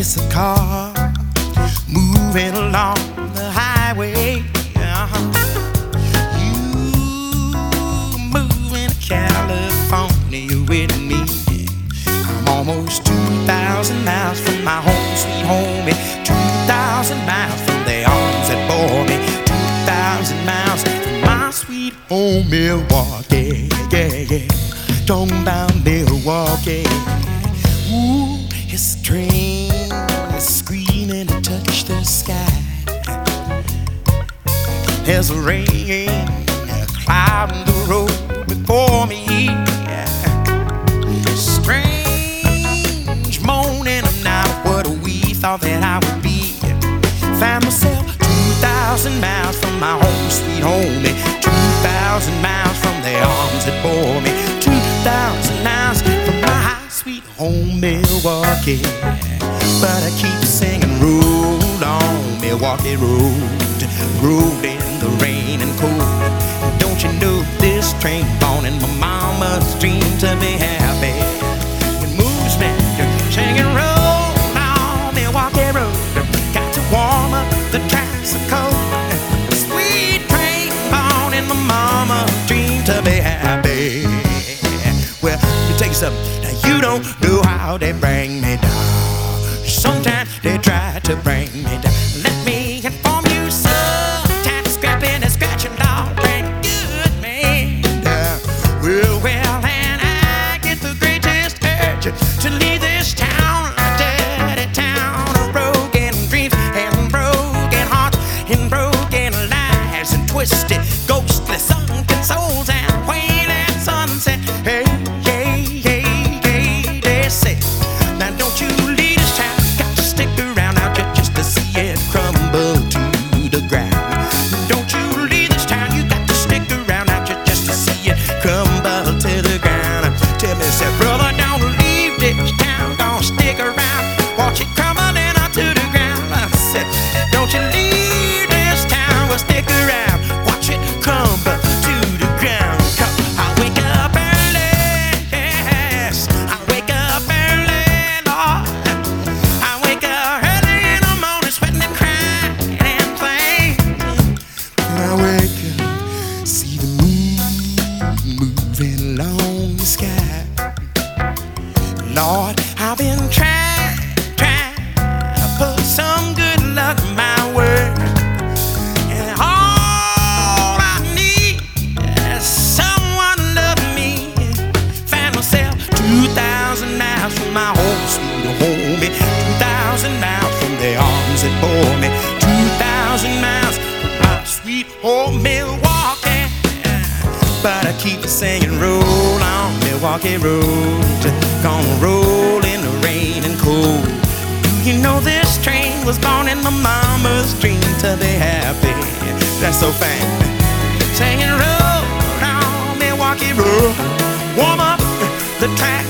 it's a car moving along the highway. You moving to California with me. I'm almost 2,000 miles from my home, sweet home. 2,000 miles from the arms that bore me. 2,000 miles from my sweet home, Milwaukee. Homebound Milwaukee. Ooh, his train is screaming to touch the sky. There's a rain clouding the road before me. Strange moaning, I'm not what we thought that I would be. Find myself 2,000 miles from my home, sweet home. 2,000 miles from the arms that bore me. 2,000 miles from my sweet home, Milwaukee. But I keep singing, roll on, Milwaukee road, roll in the rain and cold. Don't you know this train born in my mama's dream to be happy? It moves me, singing, roll on, Milwaukee road. Got to warm up, the tracks are cold. Sweet train born in my mama's dream to be happy. Well, let me tell you something. Now you don't know how they bring me down. Sometimes they try to bring me down. Let me inform you, sometimes scrapping and scratching don't bring good man down. Well, and I get the greatest urge to leave this town, a dirty town of broken dreams and broken hearts and broken lives and twisted, ghostly, sunken souls and wailing at sunset. Hey. Lord, I've been trying to put some good luck my way, and all I need is someone to love me. Find myself 2,000 miles from my home, sweet home. 2,000 miles from the arms that bore me. 2,000 miles from my sweet home, Milwaukee. But I keep singing, roll on, Milwaukee road. Gonna roll in the rain and cold. You know this train was born in my mama's dream to be happy. That's so fine. Singing roll down Milwaukee road. Warm up the track.